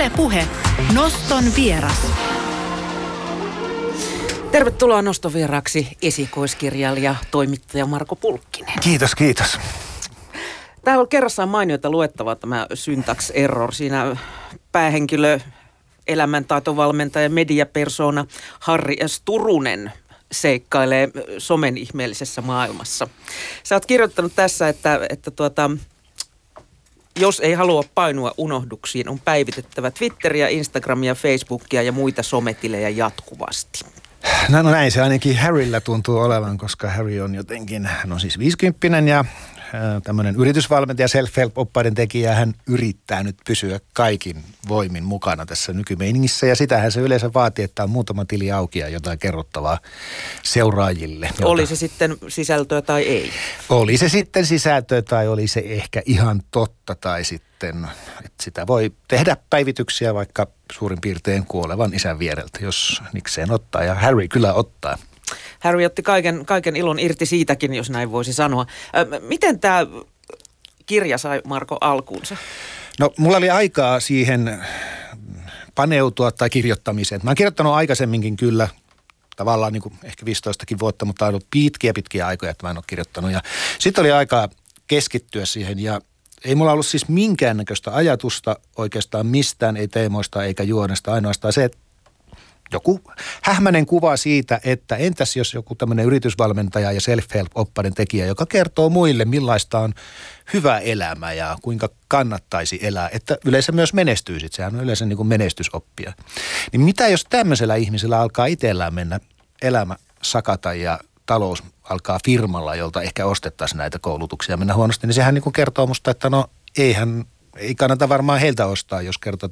Yle Puhe. Noston vieras. Tervetuloa Noston vieraksi esikoiskirjailija, toimittaja Marko Pulkkinen. Kiitos, kiitos. Täällä on kerrassaan mainioita luettavaa tämä Syntax Error. Siinä päähenkilö, elämäntaitovalmentaja, mediapersona Harri S. Turunen seikkailee somen ihmeellisessä maailmassa. Sä oot kirjoittanut tässä, että jos ei halua painua unohduksiin, on päivitettävä Twitteriä, Instagramia, Facebookia ja muita sometilejä jatkuvasti. No näin se ainakin Harryllä tuntuu olevan, koska Harry on jotenkin, hän on siis 50 ja tämmöinen yritysvalmentaja, self-help-oppaiden tekijä, hän yrittää nyt pysyä kaikin voimin mukana tässä nykymeiningissä. Ja sitähän se yleensä vaatii, että on muutama tili auki ja jotain kerrottavaa seuraajille. Oli se sitten sisältöä tai ei? Oli se sitten sisältöä tai oli se ehkä ihan totta tai sitten, että sitä voi tehdä päivityksiä vaikka suurin piirtein kuolevan isän viereltä, jos nikseen ottaa. Ja Harry kyllä ottaa. Harry otti kaiken ilon irti siitäkin, jos näin voisi sanoa. Miten tämä kirja sai, Marko, alkuunsa? No, mulla oli aikaa siihen paneutua tai kirjoittamiseen. Mä oon kirjoittanut aikaisemminkin kyllä, tavallaan niin kuin ehkä 15kin vuotta, mutta on ollut pitkiä aikoja, että mä en ole kirjoittanut. Sitten oli aikaa keskittyä siihen ja ei mulla ollut siis minkäännäköistä ajatusta oikeastaan mistään, ei teemoista eikä juonesta, ainoastaan se, että joku hähmäinen kuva siitä, että entäs jos joku tämmöinen yritysvalmentaja ja self-help-oppaiden tekijä, joka kertoo muille millaista on hyvä elämä ja kuinka kannattaisi elää, että yleensä myös menestyy sit, sehän on yleensä niin kuin menestysoppia. Niin mitä jos tämmöisellä ihmisellä alkaa itsellään mennä elämä sakata ja talous alkaa firmalla, jolta ehkä ostettaisiin näitä koulutuksia mennä huonosti, niin sehän niin kuin kertoo musta, että no ei kannata varmaan heiltä ostaa, jos kerta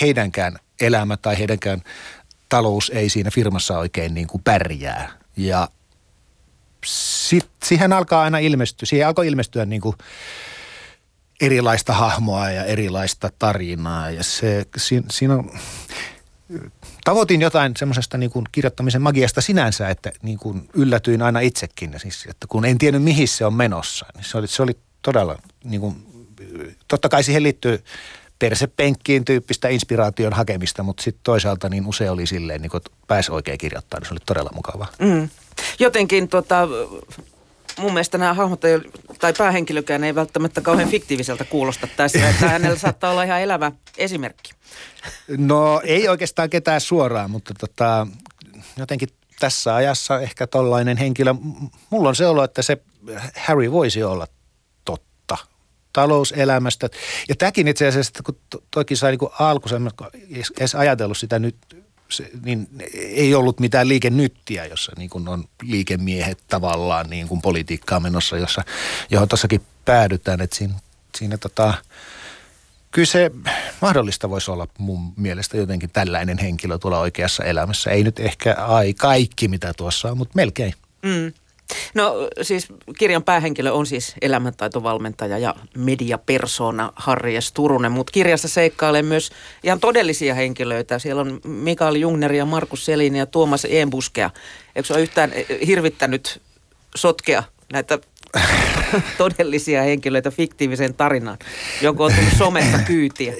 heidänkään elämä tai heidänkään talous ei siinä firmassa oikein niin kuin pärjää. Ja sitten siihen alkoi ilmestyä niin kuin erilaista hahmoa ja erilaista tarinaa. Ja tavoitin jotain semmoisesta niin kuin kirjoittamisen magiasta sinänsä, että niin kuin yllätyin aina itsekin. Ja siis, että kun en tiennyt mihin se on menossa, niin se oli todella, niin kuin, totta kai siihen liittyy persepenkkiin tyyppistä inspiraation hakemista, mutta sitten toisaalta niin usein oli silleen, niin kun pääsi oikein kirjoittamaan, niin se oli todella mukavaa. Mm. Jotenkin mun mielestä nämä hahmot tai päähenkilökään ei välttämättä kauhean fiktiiviseltä kuulosta tässä, että hänellä saattaa olla ihan elävä esimerkki. No ei oikeastaan ketään suoraan, mutta jotenkin tässä ajassa ehkä tollainen henkilö, mulla on se olo, että se Harry voisi olla talouselämästä. Ja tämäkin itse asiassa, että kun toikin sai niin alkuisen, en edes ajatellut sitä nyt, niin ei ollut mitään liikenyttiä, jossa niin kuin on liikemiehet tavallaan niin kuin politiikkaa menossa, johon tossakin päädytään. Että siinä kyllä se mahdollista voisi olla mun mielestä jotenkin tällainen henkilö tuolla oikeassa elämässä. Ei nyt ehkä kaikki mitä tuossa on, mutta melkein. Mm. No siis kirjan päähenkilö on siis elämäntaitovalmentaja ja mediapersona Harri S. Turunen, mutta kirjassa seikkailee myös ihan todellisia henkilöitä. Siellä on Mikael Jungner ja Markus Selin ja Tuomas E. Buskea. Eikö se ole yhtään hirvittänyt sotkea näitä todellisia henkilöitä fiktiiviseen tarinaan, jonka on tullut somesta kyytiä?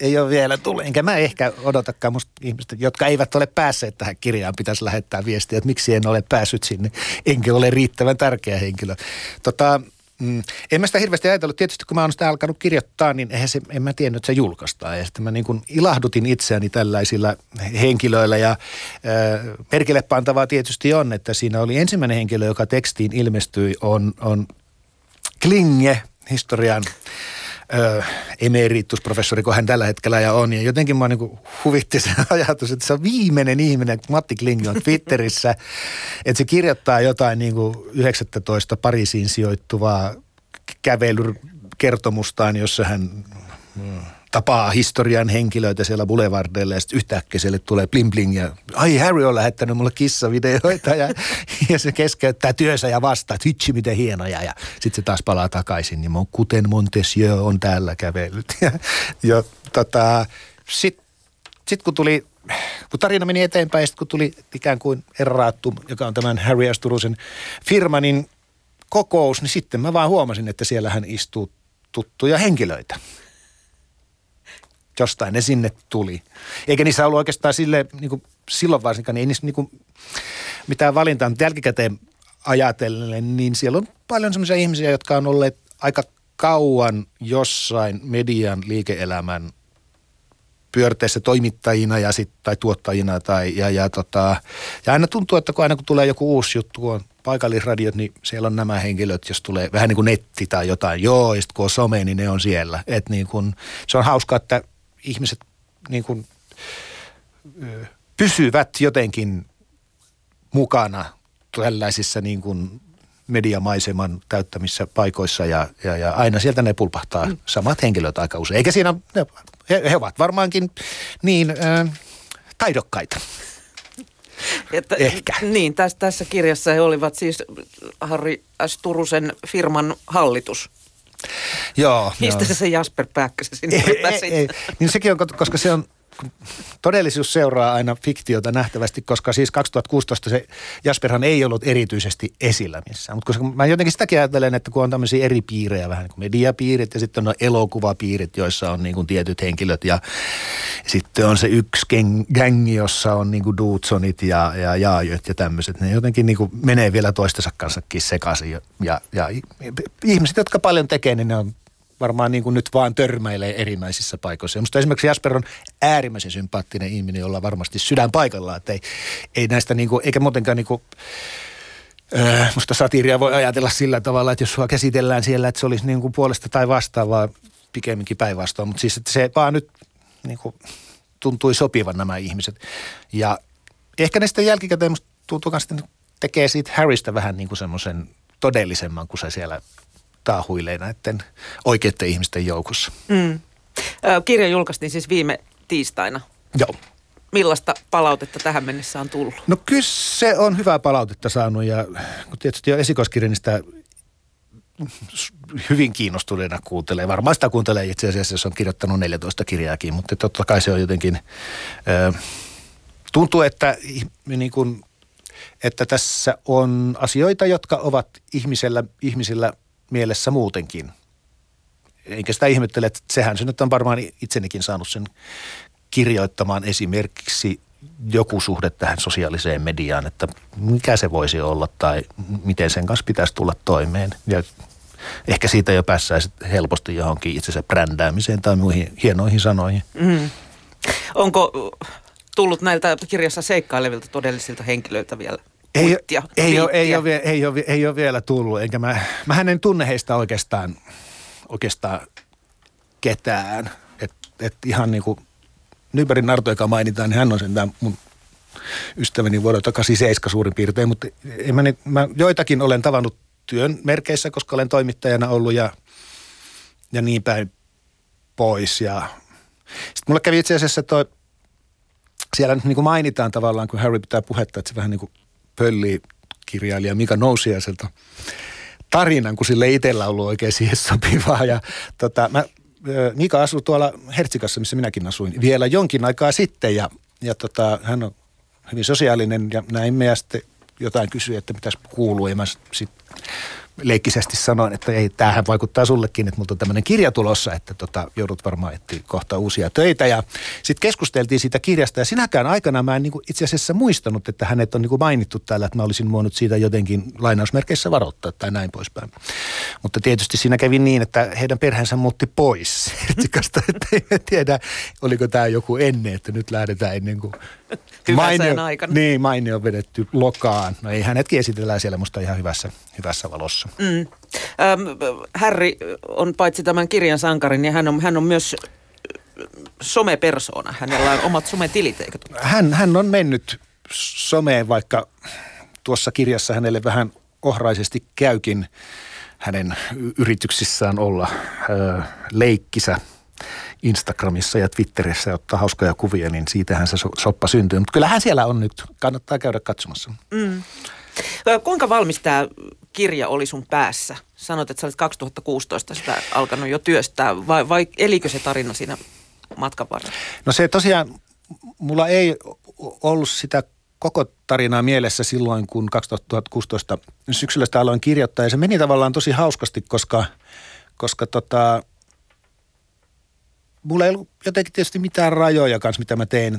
Ei ole vielä tullut. Enkä mä ehkä odotakaan. Musta ihmiset, jotka eivät ole päässeet tähän kirjaan, pitäisi lähettää viestiä, että miksi en ole päässyt sinne. Enkä ole riittävän tärkeä henkilö. En mä sitä hirveästi ajatellut. Tietysti kun mä oon sitä alkanut kirjoittaa, niin en mä tiennyt, että se julkaistaan. Ja sitten mä niin kuin ilahdutin itseäni tällaisilla henkilöillä. Ja merkille pantavaa tietysti on, että siinä oli ensimmäinen henkilö, joka tekstiin ilmestyi, on Klinge, historian emeritusprofessori, kun hän tällä hetkellä on. Ja jotenkin mä niin kuin huvitti se ajatus, että se on viimeinen ihminen, Matti Kling on Twitterissä, että se kirjoittaa jotain niin kuin 19 Pariisiin sijoittuvaa kävelykertomustaan, jossa hän tapaa historian henkilöitä siellä boulevardeilla ja sitten yhtäkkiä siellä tulee bling bling ja ai Harry on lähettänyt mulle kissavideoita ja se keskeyttää työnsä ja vastaa, että hitsi miten hienoja ja sitten se taas palaa takaisin, niin kuten Montesquieu on täällä kävellyt. Sitten kun tarina meni eteenpäin ja sitten kun tuli ikään kuin Erraattu, joka on tämän Harry S. Turusen firma, niin kokous, niin sitten mä vaan huomasin, että siellähän istuu tuttuja henkilöitä. jostain ne sinne tuli. Eikä niissä ollut oikeastaan silleen, niin kuin silloin varsinkaan, niin ei niissä niin kuin mitään valintaa. Mutta jälkikäteen ajatellen, niin siellä on paljon sellaisia ihmisiä, jotka on olleet aika kauan jossain median liike-elämän pyörteissä toimittajina ja sit, tai tuottajina. Ja aina tuntuu, että aina kun tulee joku uusi juttu, on paikallisradiot, niin siellä on nämä henkilöt, jos tulee vähän niin kuin netti tai jotain. Joo, ja sitten kun on some, niin ne on siellä. Et niin kun, se on hauskaa, että ihmiset niin kun, pysyvät jotenkin mukana tällaisissa niin kuin mediamaiseman täyttämissä paikoissa ja aina sieltä ne pulpahtaa samat henkilöt aika usein. Eikä siinä, he ovat varmaankin niin taidokkaita. Ehkä. Niin, tässä kirjassa he olivat siis Harri S. Turusen firman hallitus. Joo. Mistä se Jasper Pääkkösen sinne pääsi? Niin sekin on, koska se on... Todellisuus seuraa aina fiktiota nähtävästi, koska siis 2016 se Jasperhan ei ollut erityisesti esillä missään. Mutta koska mä jotenkin sitäkin ajattelen, että kun on tämmöisiä eri piirejä, vähän niin kuin mediapiirit ja sitten on elokuvapiirit, joissa on niin kuin tietyt henkilöt ja sitten on se yksi gängi, jossa on niin kuin Dudsonit ja Jaajöt ja tämmöiset. Ne jotenkin niin kuin menee vielä toistensa kanssakin sekaisin ja ihmiset, jotka paljon tekee, niin ne on... Varmaan niin kuin nyt vaan törmäilee erinäisissä paikoissa. Mutta esimerkiksi Jasper on äärimmäisen sympaattinen ihminen, jolla on varmasti sydän paikallaan. Ei näistä niin kuin, eikä muutenkaan niin kuin, musta satiiria voi ajatella sillä tavalla, että jos sua käsitellään siellä, että se olisi niin kuin puolesta tai vastaan, vaan pikemminkin päinvastoin. Mutta siis että se vaan nyt niin kuin tuntui sopivan nämä ihmiset. Ja ehkä ne sitten jälkikäteen musta tuntuu kanssa, että tekee siitä Harrista vähän niin kuin semmoisen todellisemman, kun se siellä... taahuilee näiden oikeiden ihmisten joukossa. Kirja julkaistiin siis viime tiistaina. Joo. Millaista palautetta tähän mennessä on tullut? No kyllä se on hyvää palautetta saanut ja kun tietysti jo esikoiskirja, niin sitä hyvin kiinnostuneena kuuntelee. Varmaan sitä kuuntelee itse asiassa, jos on kirjoittanut 14 kirjaakin, mutta totta kai se on jotenkin, tuntuu, että niin kuin, että tässä on asioita, jotka ovat ihmisillä mielessä muutenkin. Eikä sitä ihmettele, että sehän se nyt on varmaan itsenikin saanut sen kirjoittamaan esimerkiksi joku suhde tähän sosiaaliseen mediaan, että mikä se voisi olla tai miten sen kanssa pitäisi tulla toimeen. Ja ehkä siitä jo päässäisi helposti johonkin itsensä brändäämiseen tai muihin hienoihin sanoihin. Onko tullut näiltä kirjassa seikkailevilta todellisilta henkilöiltä vielä? Ei ole vielä tullut, enkä mähän en tunne heistä oikeastaan ketään. Et ihan niin kuin Nybergin Arto, joka mainitaan, niin hän on sentään mun ystäväni vuodelta 87 suurin piirtein, mutta mä joitakin olen tavannut työn merkeissä, koska olen toimittajana ollut ja niin päin pois. Sitten mulle kävi itse asiassa siellä nyt niin kuin mainitaan tavallaan, kun Harri pitää puhetta, että se vähän niin kuin pöllikirjailija Mika Nousiaiselta tarinan, kun sille itsellä on ollut oikein siihen sopivaa. Ja, Mika asui tuolla Hertsikassa, missä minäkin asuin, vielä jonkin aikaa sitten. Ja hän on hyvin sosiaalinen ja näin me ja sitten jotain kysyi, että mitäs kuuluu. Ja mä sitten leikkisesti sanoin, että ei, tämähän vaikuttaa sullekin, että multa on tämmöinen kirja tulossa, että joudut varmaan etsiä kohta uusia töitä. Ja sitten keskusteltiin siitä kirjasta ja sinäkään aikana mä en niin kuin itse asiassa muistanut, että hänet on niin kuin mainittu täällä, että mä olisin voinut siitä jotenkin lainausmerkeissä varoittaa tai näin poispäin. Mutta tietysti siinä kävi niin, että heidän perheensä muutti pois Hertsikasta, että en tiedä, oliko tämä joku ennen, että nyt lähdetään ennen kuin... Maine on vedetty lokaan. No ei, hänetkin esitellään siellä musta ihan hyvässä valossa. Harri on paitsi tämän kirjan sankari, niin hän on myös somepersoona. Hänellä on omat sometilit, eikö? Hän on mennyt someen, vaikka tuossa kirjassa hänelle vähän ohraisesti käykin hänen yrityksissään olla leikkisä. Instagramissa ja Twitterissä ottaa hauskoja kuvia, niin siitähän se soppa syntyy. Mutta kyllähän siellä on nyt. Kannattaa käydä katsomassa. Kuinka valmis tämä kirja oli sun päässä? Sanoit, että sä olet 2016 sitä alkanut jo työstää. Vai elikö se tarina siinä matkan varrella? No se tosiaan, mulla ei ollut sitä koko tarinaa mielessä silloin, kun 2016 syksyllä sitä aloin kirjoittaa. Ja se meni tavallaan tosi hauskasti, koska mulla ei ollut jotenkin tietysti mitään rajoja kanssa, mitä mä tein.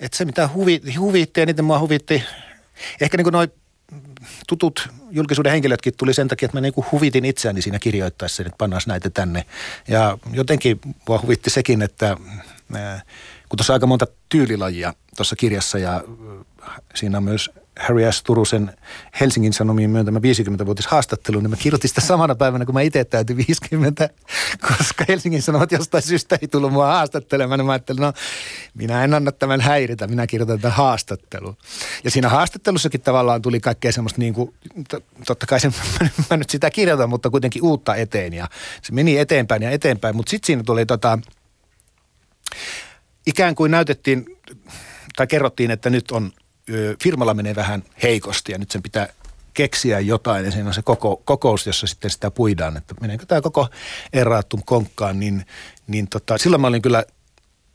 Että se, mitä huvitti, eniten mua huvitti, ehkä niin kuin noi tutut julkisuuden henkilötkin tuli sen takia, että mä niin kuin huvitin itseäni siinä kirjoittaessa, että pannaan näitä tänne. Ja jotenkin mua huvitti sekin, että kun tuossa aika monta tyylilajia tuossa kirjassa ja siinä on myös Harri S. Turusen Helsingin Sanomiin myöntämä 50-vuotishaastattelu, niin mä kirjoitin sitä samana päivänä, kun mä itse täytin 50, koska Helsingin Sanomat jostain syystä ei tullut mua haastattelemaan, niin mä ajattelin, no minä en anna tämän häiritä, minä kirjoitan tämän haastattelun. Ja siinä haastattelussakin tavallaan tuli kaikkea semmoista niin kuin, totta kai sen, mä nyt sitä kirjoitan, mutta kuitenkin uutta eteen ja se meni eteenpäin ja eteenpäin, mutta sitten siinä tuli ikään kuin näytettiin tai kerrottiin, että nyt on firmalla menee vähän heikosti ja nyt sen pitää keksiä jotain ja siinä on se kokous, jossa sitten sitä puidaan, että meneekö tämä koko erraattum konkkaan, niin silloin mä olin kyllä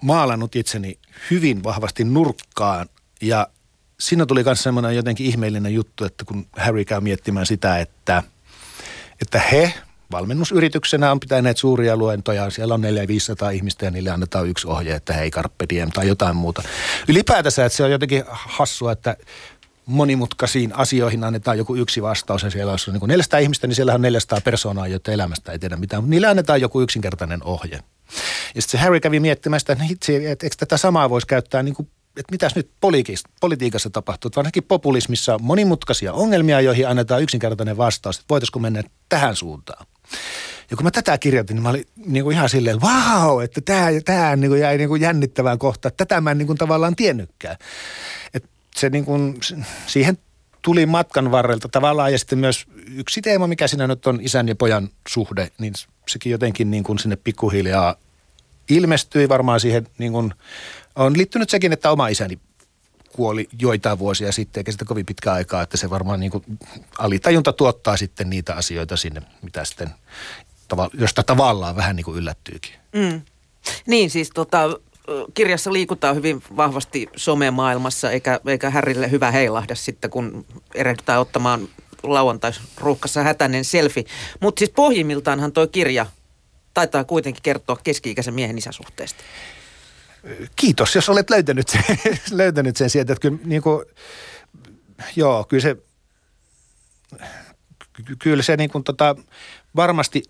maalannut itseni hyvin vahvasti nurkkaan ja siinä tuli myös semmoinen jotenkin ihmeellinen juttu, että kun Harry käy miettimään sitä, että he valmennusyrityksenä on pitäneet suuria luentoja, siellä on 400-500 ihmistä ja niille annetaan yksi ohje, että hei carpe diem tai jotain muuta. Ylipäätänsä, että se on jotenkin hassua, että monimutkaisiin asioihin annetaan joku yksi vastaus ja siellä on niin 400 ihmistä, niin siellä on 400 persoonaa, joita elämästä ei tiedä mitään, mutta niille annetaan joku yksinkertainen ohje. Ja sitten se Harry kävi miettimään sitä, että eikö tätä samaa voisi käyttää niin kuin, että mitäs nyt politiikassa tapahtuu, varsinkin populismissa on monimutkaisia ongelmia, joihin annetaan yksinkertainen vastaus, että voitaisiko mennä tähän suuntaan. Ja kun mä tätä kirjoitin, niin mä olin niin kuin ihan silleen, vau, että tämä niin kuin jäi niin kuin jännittävään kohtaan. Tätä mä en niin kuin tavallaan tiennytkään. Että se niin kuin, siihen tuli matkan varrelta tavallaan. Ja sitten myös yksi teema, mikä siinä nyt on isän ja pojan suhde, niin sekin jotenkin niin kuin sinne pikkuhiljaa ilmestyi varmaan siihen niin kuin, on liittynyt sekin, että oma isäni kuoli joitain vuosia sitten, eikä sitä kovin pitkää aikaa, että se varmaan niin kuin alitajunta tuottaa sitten niitä asioita sinne, mitä sitten, josta tavallaan vähän niin kuin yllättyykin. Mm. Niin siis kirjassa liikutaan hyvin vahvasti somemaailmassa, eikä Härrille hyvä heilahda sitten, kun erehdytään ottamaan lauantaisruuhkassa hätäinen selfie. Mutta siis pohjimmiltaanhan toi kirja taitaa kuitenkin kertoa keski-ikäisen miehen isäsuhteesta. Kiitos, jos olet löytänyt sen sieltä, että kyllä niin kuin, joo, kyllä se niin kuin varmasti,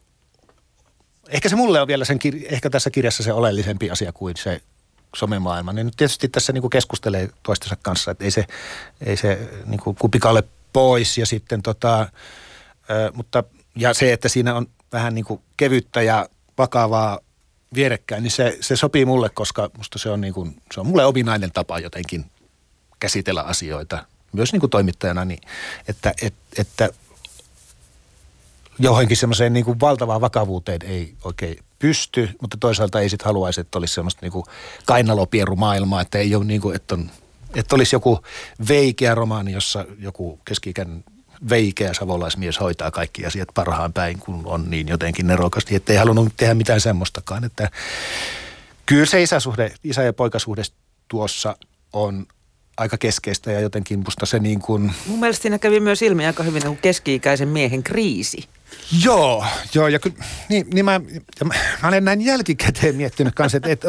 ehkä se mulle on vielä sen, ehkä tässä kirjassa se oleellisempi asia kuin se somemaailma. Niin nyt tietysti tässä niin kuin keskustelee toistensa kanssa, että ei se niin kuin kupikalle pois ja sitten mutta ja se, että siinä on vähän niin kuin kevyttä ja vakavaa vierekkäin, niin se sopii mulle, koska musta se on niin kuin, se on mulle ominainen tapa jotenkin käsitellä asioita, myös niin kuin toimittajana, niin että johonkin semmoiseen niin kuin valtavaan vakavuuteen ei oikein pysty, mutta toisaalta ei sit haluaisi, että olisi semmoista niin kuin kainalopierumaailmaa, että ei ole niin kuin, että olisi joku veikeä romaani, jossa joku keski-ikäinen veikeä savolaismies hoitaa kaikki asiat parhaan päin, kun on niin jotenkin nerokasti, ettei halunnut tehdä mitään semmoistakaan. Että kyllä se isä ja poikasuhde tuossa on aika keskeistä ja jotenkin musta se niin kuin... Mun mielestä siinä kävi myös ilmi aika hyvin kuin keski-ikäisen miehen kriisi. Joo, ja kyllä, niin mä olen näin jälkikäteen miettinyt kanssa, että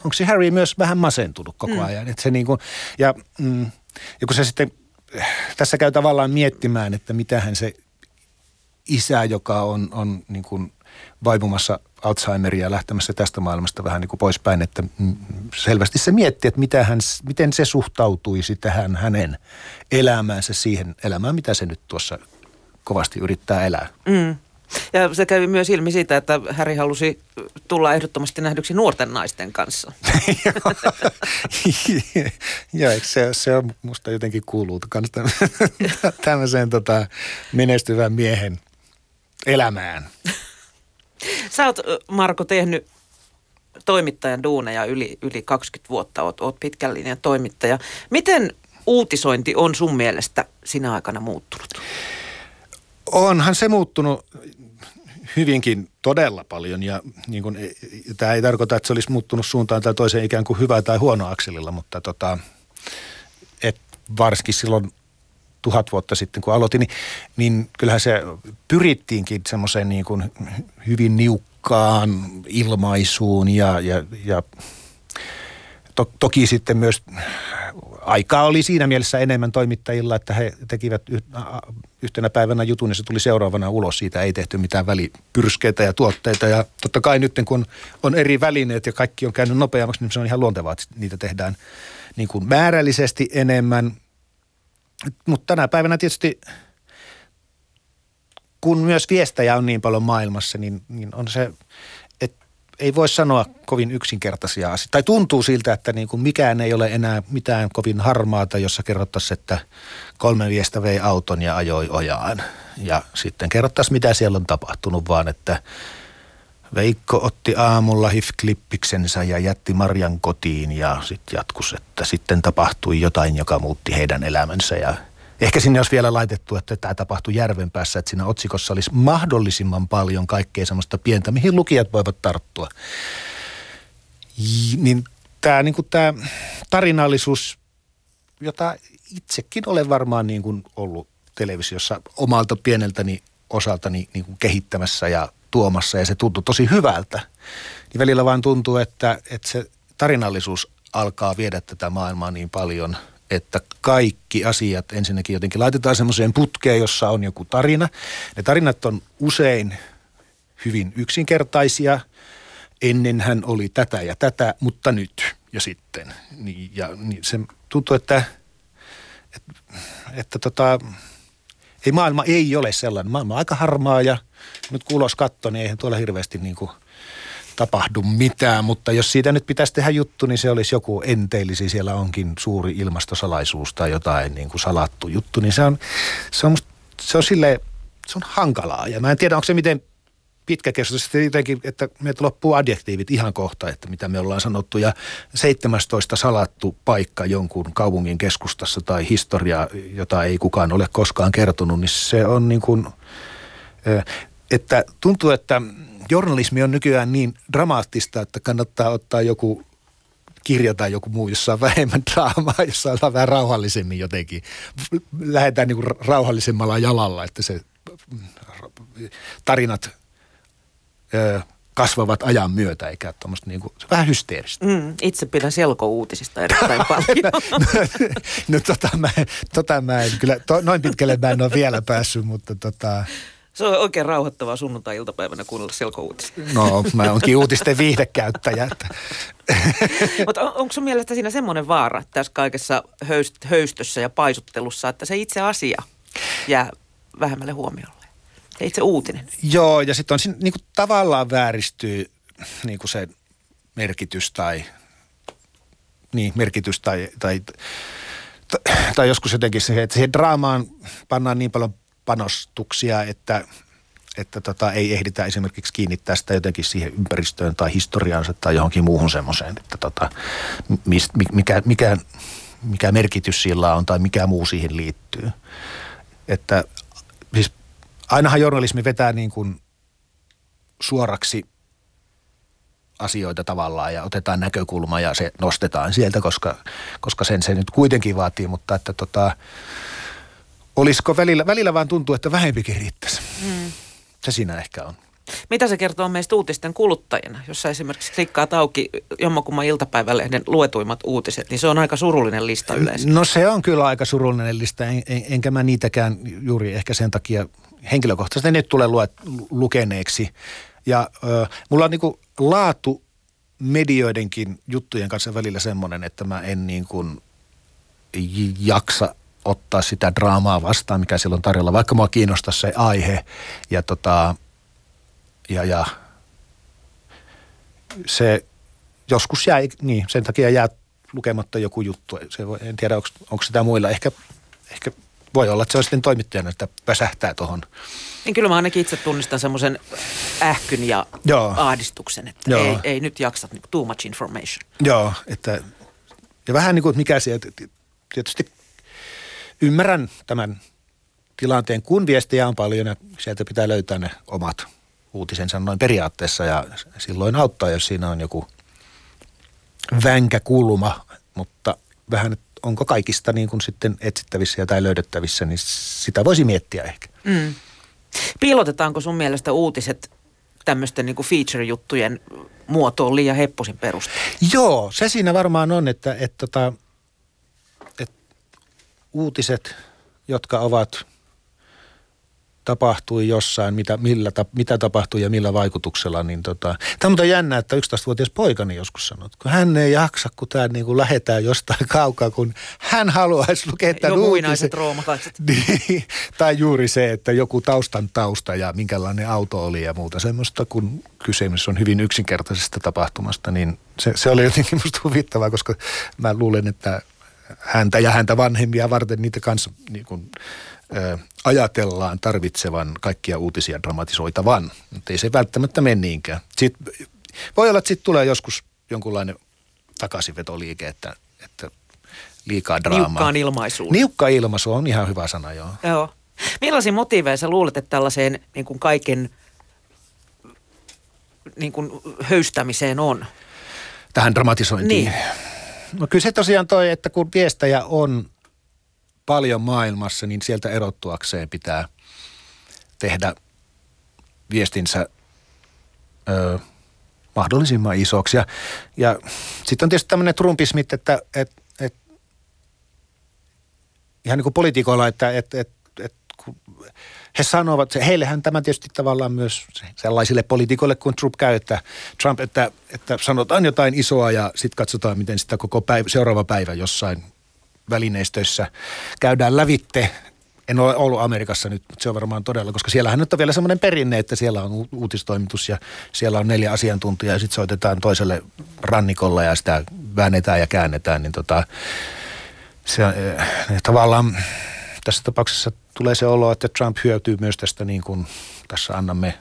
onko se Harry myös vähän masentunut koko ajan, että se niin kuin, ja kun se sitten... Tässä käy tavallaan miettimään, että mitähän se isä, joka on niin kuin vaipumassa Alzheimeria lähtemässä tästä maailmasta vähän niin kuin poispäin, että selvästi se miettii, että miten se suhtautuisi tähän hänen elämäänsä, siihen elämään, mitä se nyt tuossa kovasti yrittää elää. Mm. Ja se kävi myös ilmi siitä, että Harry halusi tulla ehdottomasti nähdyksi nuorten naisten kanssa. Joo, se on musta jotenkin kuuluu tämmöiseen menestyvän miehen elämään. Sä oot, Marko, tehnyt toimittajan duuneja yli 20 vuotta, oot pitkän linjan toimittaja. Miten uutisointi on sun mielestä sinä aikana muuttunut? Onhan se muuttunut hyvinkin todella paljon ja niin kun, tämä ei tarkoita, että se olisi muuttunut suuntaan tai toiseen ikään kuin hyvää tai huonoa akselilla, mutta et varsinkin silloin 1000 vuotta sitten, kun aloitin, niin kyllähän se pyrittiinkin semmoiseen niin kuin hyvin niukkaan logiikkaan, ilmaisuun ja toki sitten myös aikaa oli siinä mielessä enemmän toimittajilla, että he tekivät yhtenä päivänä jutun ja se tuli seuraavana ulos. Siitä ei tehty mitään välipyrskeitä ja tuotteita. Ja totta kai nyt kun on eri välineet ja kaikki on käynyt nopeammaksi, niin se on ihan luontevaa, että niitä tehdään niin kuin määrällisesti enemmän. Mutta tänä päivänä tietysti, kun myös viestejä on niin paljon maailmassa, niin on se, että ei voi sanoa kovin yksinkertaisia asioita. Tai tuntuu siltä, että niin kuin mikään ei ole enää mitään kovin harmaata, jossa kerrottaisiin, että 3 viestä vei auton ja ajoi ojaan. Ja sitten kerrottaisiin, mitä siellä on tapahtunut, vaan että Veikko otti aamulla HIF-klippiksensä ja jätti Marjan kotiin ja sitten jatkusi, että sitten tapahtui jotain, joka muutti heidän elämänsä. Ja ehkä sinne olisi vielä laitettu, että tämä tapahtui järven päässä, että siinä otsikossa olisi mahdollisimman paljon kaikkea sellaista pientä, mihin lukijat voivat tarttua. Niin tämä tarinallisuus, jota itsekin olen varmaan niin kuin ollut televisiossa omalta pieneltäni osaltani niin kuin kehittämässä ja tuomassa, ja se tuntuu tosi hyvältä, niin välillä vaan tuntuu, että se tarinallisuus alkaa viedä tätä maailmaa niin paljon, että kaikki asiat ensinnäkin jotenkin laitetaan semmoiseen putkeen, jossa on joku tarina. Ne tarinat on usein hyvin yksinkertaisia. Ennenhän oli tätä ja tätä, mutta nyt ja sitten. Niin se tuntuu, että ei, maailma ei ole sellainen. Maailma on aika harmaa ja nyt kun ulos katsoin, niin eihän tuolla hirveästi niinku tapahdu mitään, mutta jos siitä nyt pitäisi tehdä juttu, niin se olisi joku enteellisi, siellä onkin suuri ilmastosalaisuus tai jotain niin kuin salattu juttu, niin se on hankalaa. Ja mä en tiedä, onko se miten pitkä keskustelu sitten jotenkin, että meiltä loppuu adjektiivit ihan kohta, että mitä me ollaan sanottu, ja 17 salattu paikka jonkun kaupungin keskustassa tai historiaa, jota ei kukaan ole koskaan kertonut, niin se on niin kuin, että tuntuu, että journalismi on nykyään niin dramaattista, että kannattaa ottaa joku kirja tai joku muu, jossa on vähemmän draamaa, jossa ollaan vähän rauhallisemmin jotenkin. Lähdetään niin kuin rauhallisemmalla jalalla, että se tarinat kasvavat ajan myötä, eikä tuommoista niin kuin, se vähän hysteeristä. Itse pidän selkouutisista erittäin paljon. Mä en kyllä, noin pitkälle mä en ole vielä päässyt, mutta se on oikein rauhoittavaa sunnuntai-iltapäivänä kuunnella selkouutisia. No, mä oonkin uutisten viihdekäyttäjä. Mutta onko sun mielestä siinä semmoinen vaara tässä kaikessa höystössä ja paisuttelussa, että se itse asia jää vähemmälle huomiolle? Se itse uutinen. Joo, ja sitten on niinku tavallaan vääristyy niinku se merkitys tai joskus jotenkin se, että siihen draamaan pannaan niin paljon panostuksia, että ei ehditä esimerkiksi kiinnittää sitä jotenkin siihen ympäristöön tai historiaansa tai johonkin muuhun semmoiseen, että mikä merkitys sillä on tai mikä muu siihen liittyy. Että siis ainahan journalismi vetää niin kuin suoraksi asioita tavallaan ja otetaan näkökulma ja se nostetaan sieltä, koska sen se nyt kuitenkin vaatii, mutta että olisiko välillä vaan tuntuu, että vähempikin riittäisi. Se siinä ehkä on. Mitä se kertoo meistä uutisten kuluttajina? Jos sä esimerkiksi klikkaat auki jommankumman iltapäivälehden luetuimmat uutiset, niin se on aika surullinen lista yleensä. No se on kyllä aika surullinen lista, enkä mä niitäkään juuri ehkä sen takia henkilökohtaisesti nyt tule lukeneeksi. Ja mulla on niinku laatu medioidenkin juttujen kanssa välillä semmoinen, että mä en niin kuin jaksa ottaa sitä draamaa vastaan, mikä silloin tarjolla, vaikka mua kiinnostaa se aihe ja se joskus jäi, niin sen takia jää lukematta joku juttu. En tiedä, onko sitä muilla. Ehkä voi olla, että se on sitten toimittajana, että väsähtää tuohon. Niin kyllä mä ainakin itse tunnistan semmoisen ähkyn ja ahdistuksen, että ei nyt jaksa niin too much information. Joo, että ja vähän niin kuin mikä siellä, tietysti ymmärrän tämän tilanteen, kun viestejä on paljon ja sieltä pitää löytää ne omat uutisensa noin periaatteessa ja silloin auttaa, jos siinä on joku vänkä kulma, mutta vähän onko kaikista niin kuin sitten etsittävissä tai löydettävissä, niin sitä voisi miettiä ehkä. Piilotetaanko sun mielestä uutiset tämmöisten niin kuin feature-juttujen muotoon liian hepposin perustein. Joo, se siinä varmaan on, että uutiset, jotka ovat... tapahtui jossain, mitä tapahtui ja millä vaikutuksella. Niin Tämä on jännä, että 11-vuotias poikani joskus sanoi, että hän ei jaksa, kun tämä niin lähetään jostain kaukaa, kun hän haluaisi lukea tämän uutisen. Niin, tai juuri se, että joku tausta ja minkälainen auto oli ja muuta semmoista, kun kysymys on hyvin yksinkertaisesta tapahtumasta, niin se oli jotenkin musta huvittavaa, koska mä luulen, että häntä ja häntä vanhemmia varten niitä kanssa... Niin kun, ajatellaan tarvitsevan kaikkia uutisia dramatisoitavan, mutta ei se välttämättä mene niinkään. Sitten, voi olla, että sitten tulee joskus jonkunlainen takaisinvetoliike, että liikaa draamaa. Niukkaan ilmaisuun. Niukka ilmaisu on ihan hyvä sana, joo. Millaisia motiiveja sä luulet, että tällaiseen niin kuin kaiken niin kuin höystämiseen on? Tähän dramatisointiin. Niin. No kyllä se tosiaan toi, että kun viestäjä on... paljon maailmassa, niin sieltä erottuakseen pitää tehdä viestinsä mahdollisimman isoksi. Ja sitten on tietysti tämmöinen trumpismit, että ihan niin kuin poliitikoilla, että he sanovat, heillehän tämä tietysti tavallaan myös sellaisille poliitikoille kuin Trump, että sanotaan jotain isoa ja sitten katsotaan, miten sitä koko seuraava päivä jossain välineistöissä käydään lävitte. En ole ollut Amerikassa nyt, mutta se on varmaan todella, koska siellähän nyt on vielä semmoinen perinne, että siellä on uutistoimitus ja siellä on 4 asiantuntijaa ja sitten soitetaan toiselle rannikolla ja sitä väännetään ja käännetään. Niin se, tavallaan tässä tapauksessa tulee se olo, että Trump hyötyy myös tästä niin kuin tässä annamme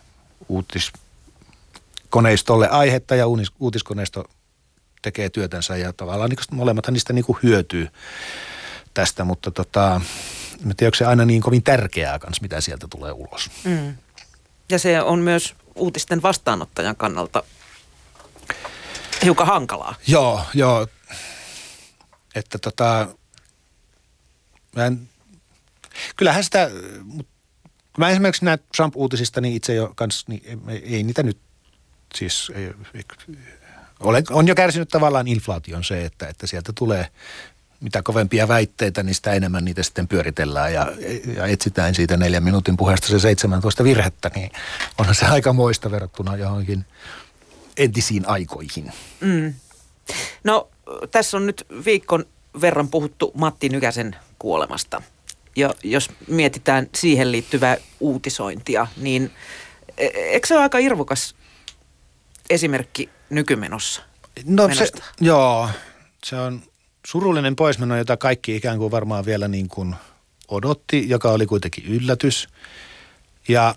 uutiskonestolle aihetta ja uutiskoneisto tekee työtänsä ja tavallaan molemmathan niistä niinku hyötyy tästä, mutta en tiedä, onko se aina niin kovin tärkeää kanssa, mitä sieltä tulee ulos. Mm. Ja se on myös uutisten vastaanottajan kannalta hiukan hankalaa. Joo. Että kyllähän sitä, mä esimerkiksi näen Trump-uutisista, niin itse jo kanssa, niin ei niitä nyt siis... On jo kärsinyt tavallaan inflaation se, että sieltä tulee mitä kovempia väitteitä, niin sitä enemmän niitä sitten pyöritellään ja etsitään siitä 4 minuutin puheesta se 17 virhettä, niin onhan se aikamoista verrattuna johonkin entisiin aikoihin. Mm. No tässä on nyt viikon verran puhuttu Matti Nykäsen kuolemasta ja jos mietitään siihen liittyvää uutisointia, niin eikö se ole aika irvokas esimerkki nykymenossa? No se on surullinen poismeno, jota kaikki ikään kuin varmaan vielä niin kuin odotti, joka oli kuitenkin yllätys. Ja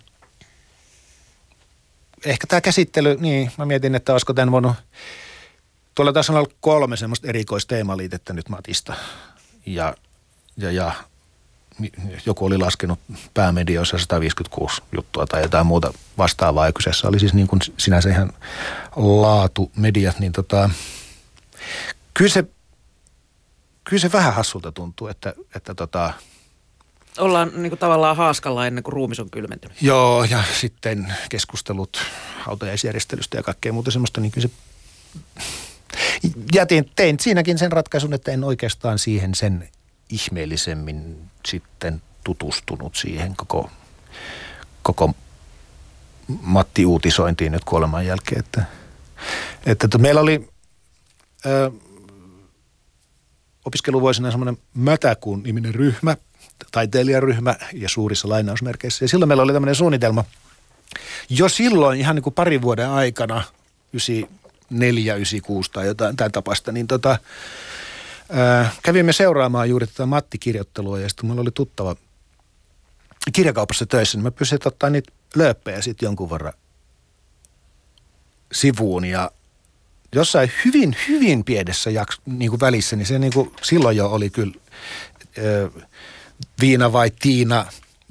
ehkä tämä käsittely, niin mä mietin, että olisiko tämän voinut, tuolla taas on ollut 3 semmoista erikoisteemaliitettä nyt Matista. Ja joku oli laskenut päämedioissa 156 juttua tai jotain muuta vastaavaa ja kyseessä oli siis niin kuin sinänsä ihan laatumediat, niin kyllä se vähän hassulta tuntuu, että ollaan niin kuin tavallaan haaskalla ennen kuin ruumis on kylmentynyt. Joo, ja sitten keskustelut hautajaisjärjestelystä ja kaikkea muuta semmoista, niin kyllä se tein siinäkin sen ratkaisun, että en oikeastaan siihen sen ihmeellisemmin sitten tutustunut siihen koko Matti-uutisointiin nyt kuoleman jälkeen. Että meillä oli opiskeluvuosina semmoinen Mätäkuun-niminen ryhmä, taiteilijaryhmä ja suurissa lainausmerkeissä. Ja silloin meillä oli tämmöinen suunnitelma. Jo silloin ihan niin kuin parin vuoden aikana, 94, 96 tai jotain tämän tapasta, niin kävimme seuraamaan juuri tätä Matti-kirjoittelua ja sitten mulla oli tuttava kirjakaupassa töissä, niin mä pystyin ottaa niitä lööppejä sitten jonkun verran sivuun ja jossain hyvin, hyvin pienessä niin välissä, niin se niin kuin silloin jo oli kyllä Viina vai Tiina,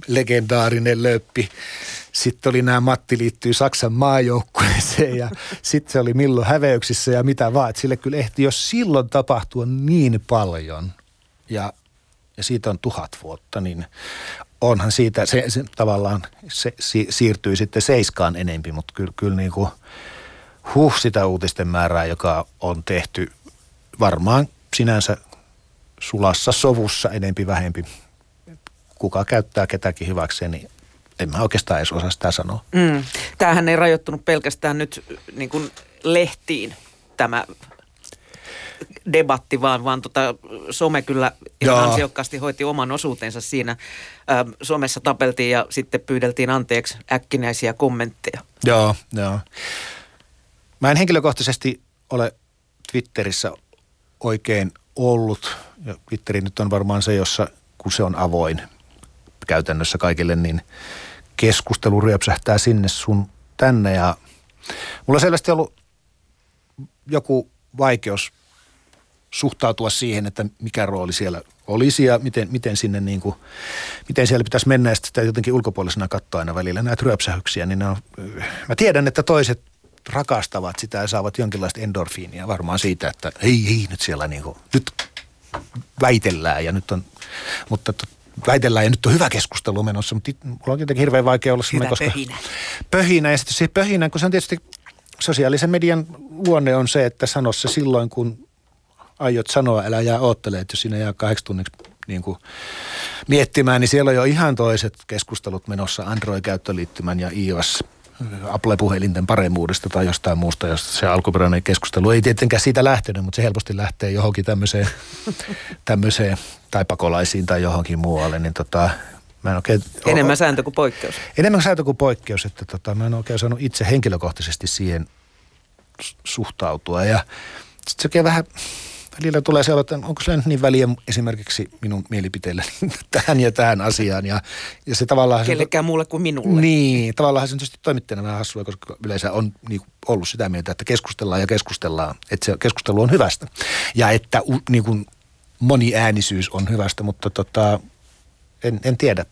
legendaarinen lööppi. Sitten oli nämä Matti liittyy Saksan maajoukkueeseen ja sitten se oli milloin häveyksissä ja mitä vaan. Et sille kyllä ehti, jos silloin tapahtua niin paljon ja siitä on 1000 vuotta, niin onhan siitä, se tavallaan se siirtyy sitten seiskaan enempi, mutta kyllä niin kuin sitä uutisten määrää, joka on tehty varmaan sinänsä sulassa sovussa enempi vähempi. Kuka käyttää ketäkin hyväkseen, niin en mä oikeastaan edes osaa sitä sanoa. Mm. Tämähän ei rajoittunut pelkästään nyt niin kuin lehtiin tämä debatti, vaan some kyllä ihan ansiokkaasti hoiti oman osuutensa siinä. Somessa tapeltiin ja sitten pyydeltiin anteeksi äkkinäisiä kommentteja. Joo. Mä en henkilökohtaisesti ole Twitterissä oikein ollut. Ja Twitteri nyt on varmaan se, jossa kun se on avoin käytännössä kaikille, niin keskustelu ryöpsähtää sinne sun tänne. Ja mulla on selvästi ollut joku vaikeus suhtautua siihen, että mikä rooli siellä olisi ja miten sinne niin kuin, miten siellä pitäisi mennä. Ja sitä jotenkin ulkopuolisena katsoa aina välillä näitä ryöpsähyksiä. Niin mä tiedän, että toiset rakastavat sitä ja saavat jonkinlaista endorfiinia varmaan siitä, että ei nyt siellä niin kuin, nyt väitellään ja nyt on, mutta väitellään ja nyt on hyvä keskustelu menossa, mutta mulla on jotenkin hirveän vaikea olla sellainen, koska pöhinä ja sitten se pöhinä, kun se on tietysti sosiaalisen median luonne on se, että sano se silloin, kun aiot sanoa, älä jää oottele, että jos sinä jää 8 tunniksi niin kuin miettimään, niin siellä on jo ihan toiset keskustelut menossa Android-käyttöliittymän ja iOS Apple-puhelinten paremmuudesta tai jostain muusta, josta se alkuperäinen keskustelu ei tietenkään siitä lähtenyt, mutta se helposti lähtee johonkin tämmöiseen tai pakolaisiin tai johonkin muualle, niin mä en oikein... Enemmän sääntö kuin poikkeus. Enemmän sääntö kuin poikkeus, että mä en oikein saanut itse henkilökohtaisesti siihen suhtautua ja sitten sekin vähän... Välillä tulee se, että onko sillä nyt niin väliä esimerkiksi minun mielipiteelläni tähän ja tähän asiaan. Ja se tavallaan... Kellekään muulle kuin minulle. Niin, tavallaan se on tietysti toimittajana vähän hassua, koska yleensä on niin kuin ollut sitä mieltä, että keskustellaan ja keskustellaan. Että se keskustelu on hyvästä. Ja että niin kuin moniäänisyys on hyvästä, mutta en tiedä,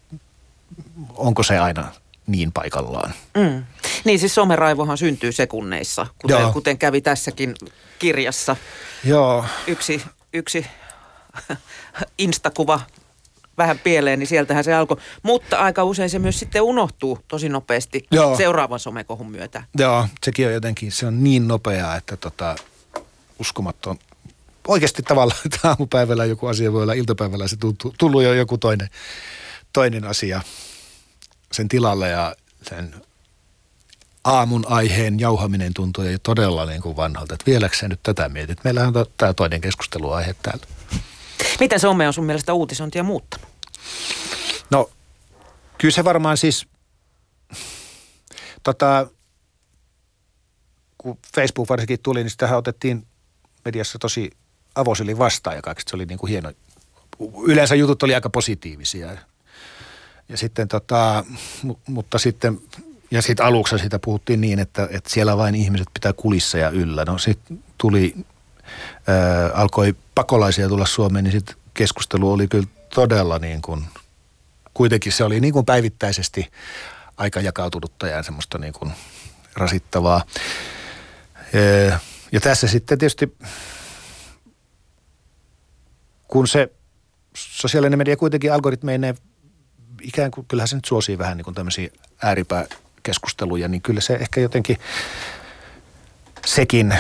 onko se aina niin paikallaan. Mm. Niin siis someraivohan syntyy sekunneissa, kuten kävi tässäkin kirjassa. Joo. Yksi instakuva vähän pieleen, niin sieltähän se alkoi. Mutta aika usein se myös sitten unohtuu tosi nopeasti seuraavan somekohun myötä. Joo, sekin on jotenkin, se on niin nopeaa, että uskomaton. Oikeasti tavallaan, että aamupäivällä joku asia voi olla, iltapäivällä se tullut jo joku toinen asia sen tilalle ja sen aamun aiheen jauhaminen tuntuu jo todella niin kuin vanhalta, että vieläkö sä nyt tätä mietit? Meillähän on tämä toinen keskusteluaihe täällä. Miten some on sun mielestä uutisointia muuttanut? No, kyllä se varmaan siis, kun Facebook varsinkin tuli, niin sitähän otettiin mediassa tosi avosylin vastaan ja kaikista. Se oli niin kuin hieno, yleensä jutut oli aika positiivisia ja sitten mutta sitten... Ja sitten aluksi sitä puhuttiin niin, että siellä vain ihmiset pitää kulissa ja yllä. No sitten alkoi pakolaisia tulla Suomeen, niin sitten keskustelu oli kyllä todella niin kuin, kuitenkin se oli niin kuin päivittäisesti aika jakautunutta ja semmoista niin kuin rasittavaa. Ja tässä sitten tietysti, kun se sosiaalinen media kuitenkin algoritmeineen ikään kuin, kyllähän se nyt suosii vähän niin kuin tämmöisiä ääripää keskusteluja, niin kyllä se ehkä jotenkin sekin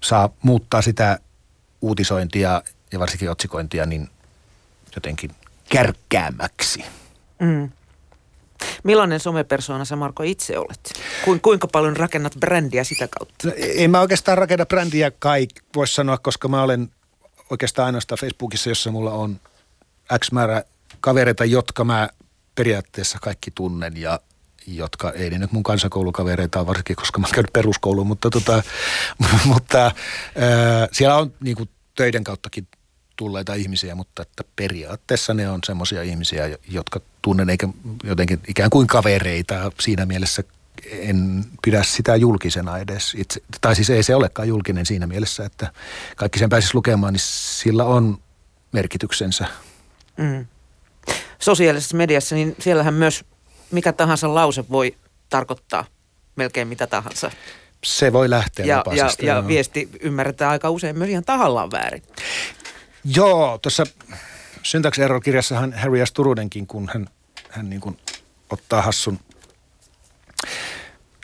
saa muuttaa sitä uutisointia ja varsinkin otsikointia niin jotenkin kärkkäämmäksi. Mm. Millainen somepersoona sä, Marko, itse olet? Kuinka paljon rakennat brändiä sitä kautta? No, en mä oikeastaan rakenna brändiä kai, voisi sanoa, koska mä olen oikeastaan ainoastaan Facebookissa, jossa mulla on X määrä kavereita, jotka mä periaatteessa kaikki tunnen ja jotka ei niin nyt mun kansakoulukavereita on varsinkin, koska mä oon käynyt peruskouluun, mutta, siellä on niin kuin töiden kauttakin tulleita ihmisiä, mutta että periaatteessa ne on semmoisia ihmisiä, jotka tunnen eikä jotenkin ikään kuin kavereita. Siinä mielessä en pidä sitä julkisena edes itse, tai siis ei se olekaan julkinen siinä mielessä, että kaikki sen pääsisi lukemaan, niin sillä on merkityksensä. Mm. Sosiaalisessa mediassa, niin siellähän myös mikä tahansa lause voi tarkoittaa melkein mitä tahansa. Se voi lähteä vapaasti. Ja viesti ymmärretään aika usein myös ihan tahallaan väärin. Joo, tuossa Syntax Error -kirjassahan Harri S. Turunenkin, kun hän niin kuin ottaa hassun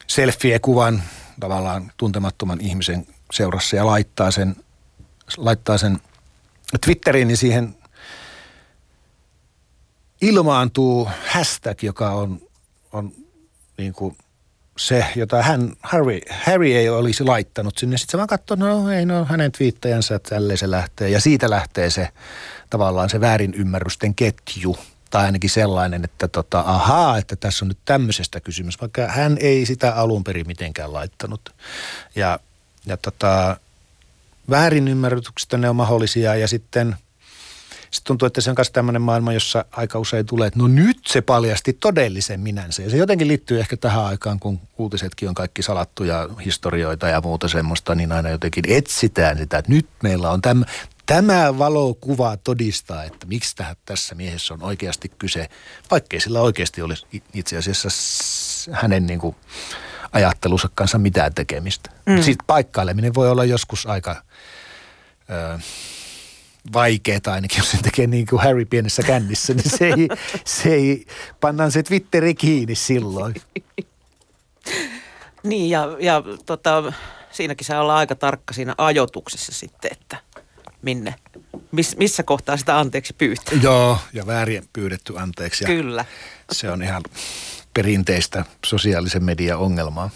selfie-kuvan tavallaan tuntemattoman ihmisen seurassa ja laittaa sen Twitteriin, niin siihen ilmaantuu hashtag, joka on niin kuin se, jota Harri ei olisi laittanut sinne. Sitten se vaan katsoo, no hänen twiittajansa, että tälleen se lähtee. Ja siitä lähtee se tavallaan se väärinymmärrysten ketju. Tai ainakin sellainen, että että tässä on nyt tämmöisestä kysymys, vaikka hän ei sitä alun perin mitenkään laittanut. Ja väärinymmärryksistä ne on mahdollisia, ja sitten tuntuu, että se on myös tämmöinen maailma, jossa aika usein tulee, että no nyt se paljasti todellisen minänsä. Ja se jotenkin liittyy ehkä tähän aikaan, kun uutisetkin on kaikki salattuja historioita ja muuta semmoista, niin aina jotenkin etsitään sitä, että nyt meillä on tämä valokuva todistaa, että miksi tässä miehessä on oikeasti kyse, vaikkei sillä oikeasti olisi itse asiassa hänen niin kuin ajattelunsa kanssa mitään tekemistä. Mm. Siitä paikkaileminen voi olla joskus aika vaikeaa, ainakin jos sen tekee niin kuin Harri pienessä kännissä, niin se ei pannaan se Twitteri kiinni silloin. Niin ja siinäkin saa olla aika tarkka siinä ajoituksessa sitten, että minne? Missä kohtaa sitä anteeksi pyytää? Joo, ja väärien pyydetty anteeksi. Kyllä. Se on ihan perinteistä sosiaalisen median ongelmaa.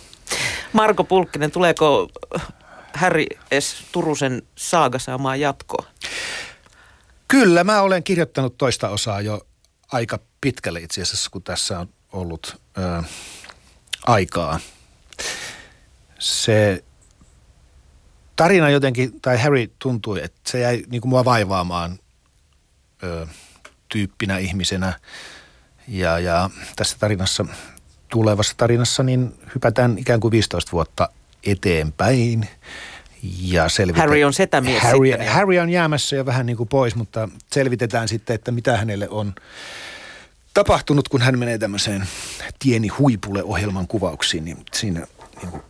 Marko Pulkkinen, tuleeko Harri S. Turusen saaga saamaan jatkoa? Kyllä, mä olen kirjoittanut toista osaa jo aika pitkälle itse asiassa, kun tässä on ollut aikaa. Se tarina jotenkin, tai Harri tuntui, että se jäi niin kuin mua vaivaamaan tyyppinä ihmisenä. Ja tässä tarinassa, tulevassa tarinassa, niin hypätään ikään kuin 15 vuotta eteenpäin. Ja Harri on setämies. Harri on jäämässä jo vähän niin kuin pois, mutta selvitetään sitten, että mitä hänelle on tapahtunut, kun hän menee tämmöiseen Tieni huipulle -ohjelman kuvauksiin, niin siinä niin kuin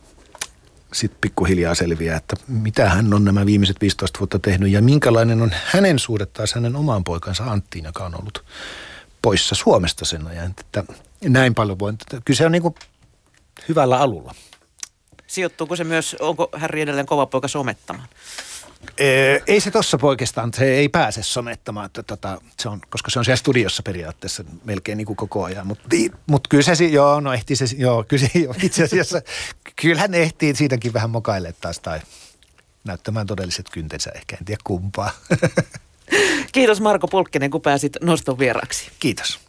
sitten pikkuhiljaa selviää, että mitä hän on nämä viimeiset 15 vuotta tehnyt ja minkälainen on hänen suhde taas hänen omaan poikansa Anttiin, joka on ollut poissa Suomesta sen ajan. Että näin paljon voin. Kyse on niin kuin hyvällä alulla. Sijoittuuko se myös, onko Harri edelleen kova poika somettamaan? Ei se tossa poikestaan, se ei pääse somettamaan, koska se on siellä studiossa periaatteessa melkein niin kuin koko ajan. Mutta kyllä se, itse asiassa, kyllähän ehtii siitäkin vähän mokaille taas tai näyttämään todelliset kyntensä ehkä, en tiedä kumpaa. Kiitos Marko Pulkkinen, kun pääsit Noston vieraksi. Kiitos.